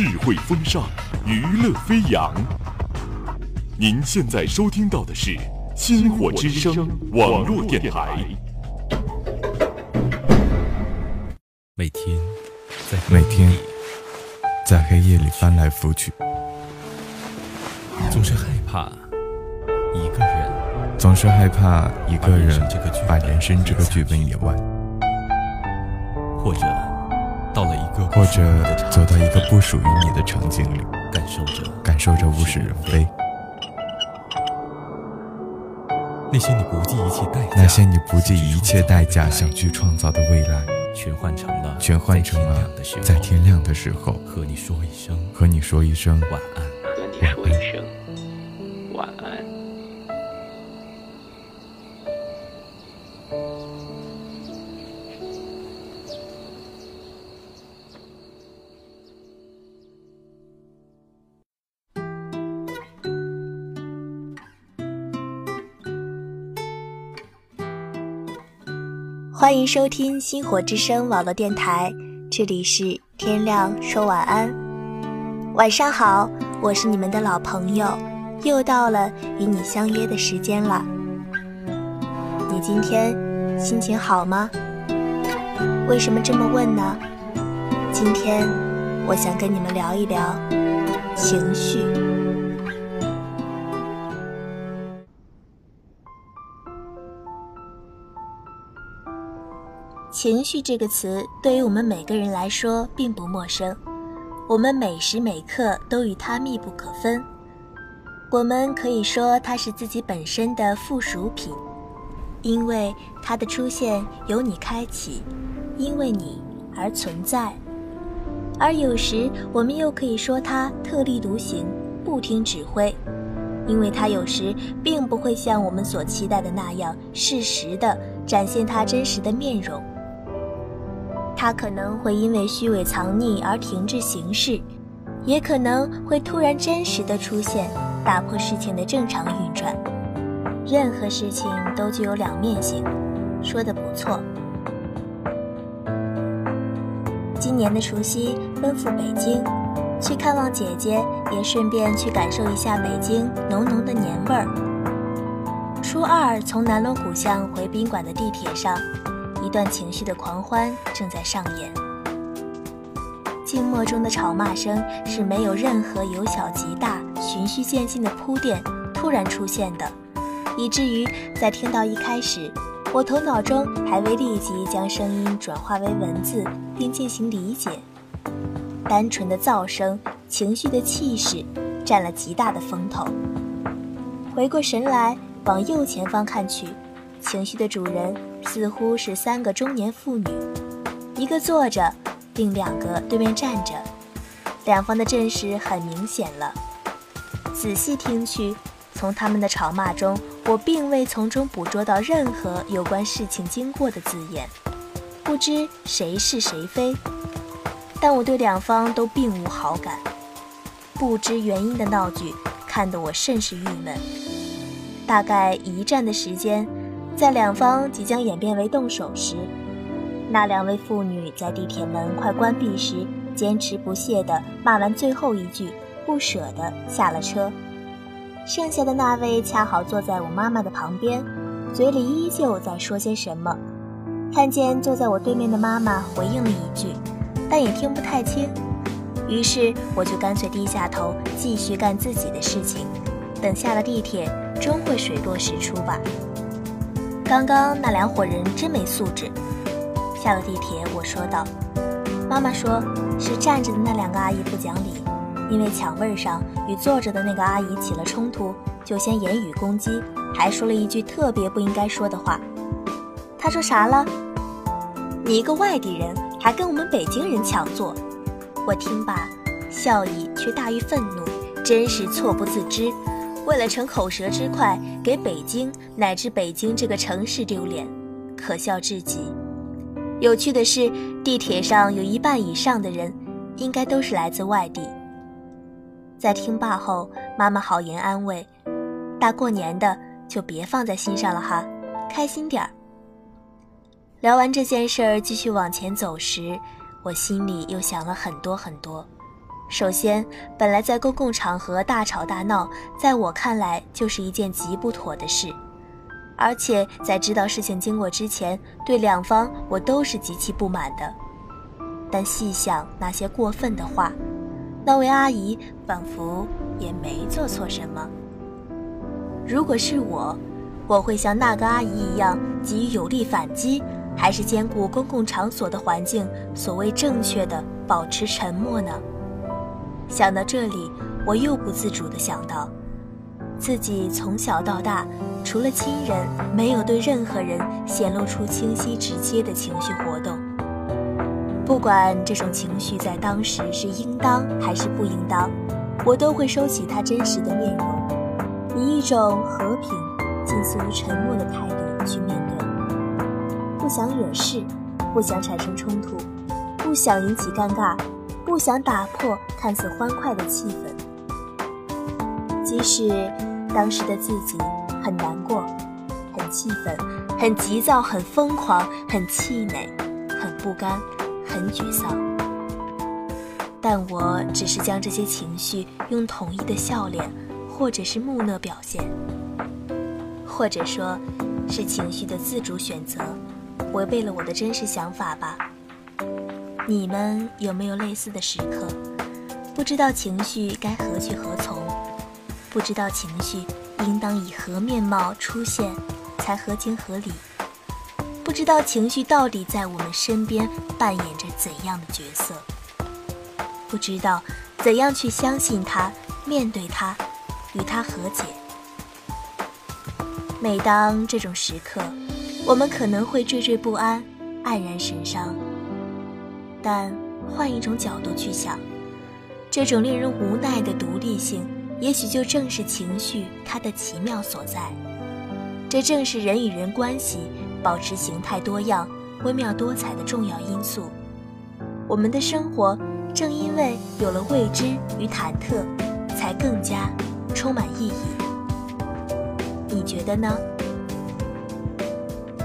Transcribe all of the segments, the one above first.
智慧风尚，娱乐飞扬。您现在收听到的是星火之声网络电台。每天，在黑夜里翻来覆去，总是害怕一个人，把人生这个剧本演完，或者走到一个不属于你的场景里，感受着物是人非，那些你不计一切代价想去创造的未来，全换成了在天亮的时候和你说一声晚安，欢迎收听星火之声网络电台，这里是天亮说晚安。晚上好，我是你们的老朋友，又到了与你相约的时间了。你今天心情好吗？为什么这么问呢？今天我想跟你们聊一聊情绪。情绪这个词对于我们每个人来说并不陌生，我们每时每刻都与它密不可分。我们可以说它是自己本身的附属品，因为它的出现由你开启，因为你而存在。而有时我们又可以说它特立独行，不听指挥，因为它有时并不会像我们所期待的那样适时地展现它真实的面容。他可能会因为虚伪藏匿而停滞行事，也可能会突然真实的出现，打破事情的正常运转。任何事情都具有两面性，说得不错。今年的除夕奔赴北京，去看望姐姐，也顺便去感受一下北京浓浓的年味儿。初二从南锣鼓巷回宾馆的地铁上，一段情绪的狂欢正在上演，静默中的吵骂声是没有任何由小及大循序渐进的铺垫突然出现的，以至于在听到一开始，我头脑中还未立即将声音转化为文字并进行理解。单纯的噪声，情绪的气势占了极大的风头。回过神来往右前方看去，情绪的主人似乎是三个中年妇女，一个坐着，另两个对面站着，两方的阵势很明显了。仔细听去，从他们的吵骂中，我并未从中捕捉到任何有关事情经过的字眼，不知谁是谁非，但我对两方都并无好感。不知原因的闹剧看得我甚是郁闷。大概一站的时间，在两方即将演变为动手时，那两位妇女在地铁门快关闭时，坚持不懈地骂完最后一句，不舍地下了车。剩下的那位恰好坐在我妈妈的旁边，嘴里依旧在说些什么。看见坐在我对面的妈妈回应了一句，但也听不太清，于是我就干脆低下头继续干自己的事情。等下了地铁，终会水落石出吧。刚刚那两伙人真没素质。下了地铁，我说道。妈妈说是站着的那两个阿姨不讲理，因为抢位上与坐着的那个阿姨起了冲突，就先言语攻击，还说了一句特别不应该说的话。她说啥了？你一个外地人还跟我们北京人抢座。我听罢，笑意却大于愤怒，真是错不自知。为了逞口舌之快，给北京乃至北京这个城市丢脸，可笑至极。有趣的是，地铁上有一半以上的人应该都是来自外地。在听罢后，妈妈好言安慰，大过年的就别放在心上了哈，开心点儿。聊完这件事儿继续往前走时，我心里又想了很多很多，首先，本来在公共场合大吵大闹，在我看来就是一件极不妥的事，而且在知道事情经过之前，对两方我都是极其不满的。但细想那些过分的话，那位阿姨仿佛也没做错什么。如果是我会像那个阿姨一样给予有力反击，还是兼顾公共场所的环境，所谓正确的保持沉默呢？想到这里，我又不自主地想到，自己从小到大，除了亲人，没有对任何人显露出清晰直接的情绪活动。不管这种情绪在当时是应当还是不应当，我都会收起它真实的面容，以一种和平、近似于沉默的态度去面对。不想惹事，不想产生冲突，不想引起尴尬，不想打破看似欢快的气氛。即使当时的自己很难过，很气愤，很急躁，很疯狂，很气馁，很不甘，很沮丧，但我只是将这些情绪用统一的笑脸，或者是木讷表现，或者说是情绪的自主选择，违背了我的真实想法吧。你们有没有类似的时刻，不知道情绪该何去何从，不知道情绪应当以何面貌出现才合情合理，不知道情绪到底在我们身边扮演着怎样的角色，不知道怎样去相信它，面对它，与它和解。每当这种时刻，我们可能会惴惴不安，黯然神伤。但换一种角度去想，这种令人无奈的独立性，也许就正是情绪它的奇妙所在。这正是人与人关系保持形态多样、微妙多彩的重要因素。我们的生活正因为有了未知与忐忑，才更加充满意义。你觉得呢？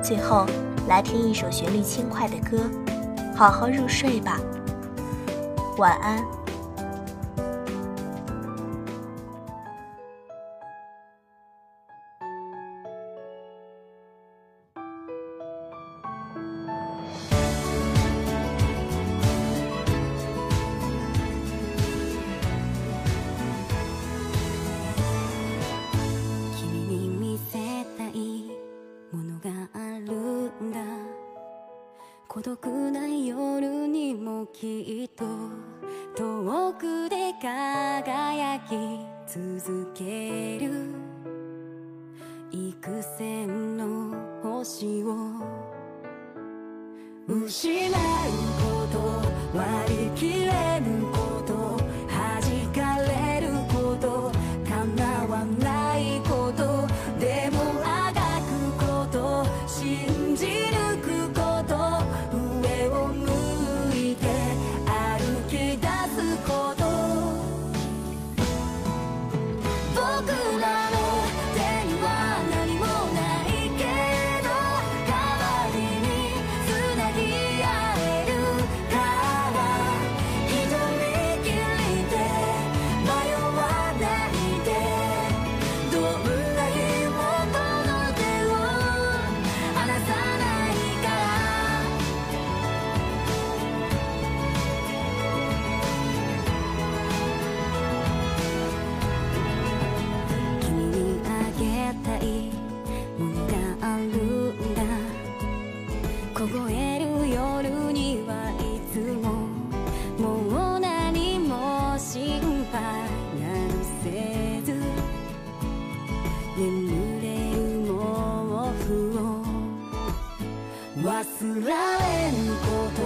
最后，来听一首旋律轻快的歌，好好入睡吧，晚安。孤独な夜にもきっと遠くで輝き続ける幾千の星を失うこと割り切れぬこと弾かれること叶わないことでもあがくこと信じること忘れられぬこと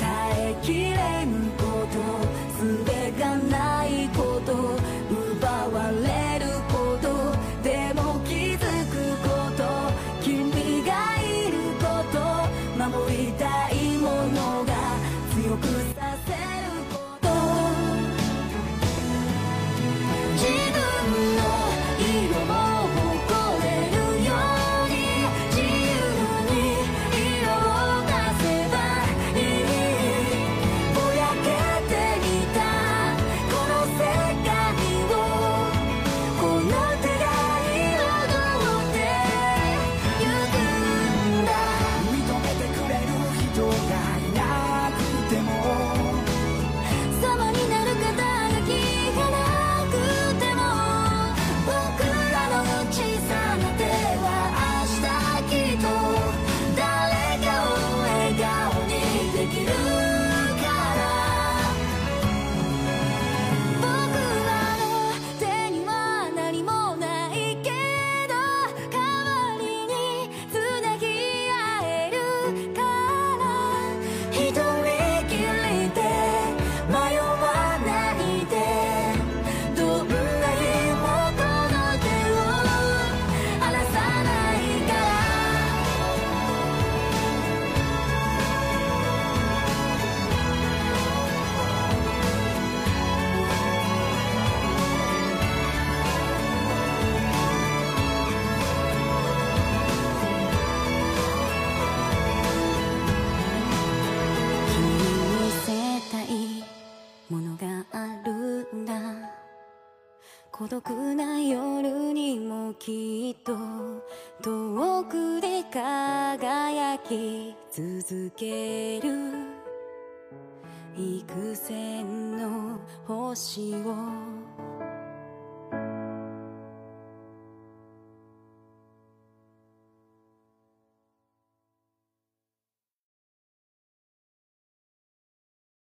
耐えきれぬこと術がないこと奪われることでも気づくこと君がいること守りたいものが強くさせること自分の色も孤独な夜にもきっと遠くで輝き続ける幾千の星を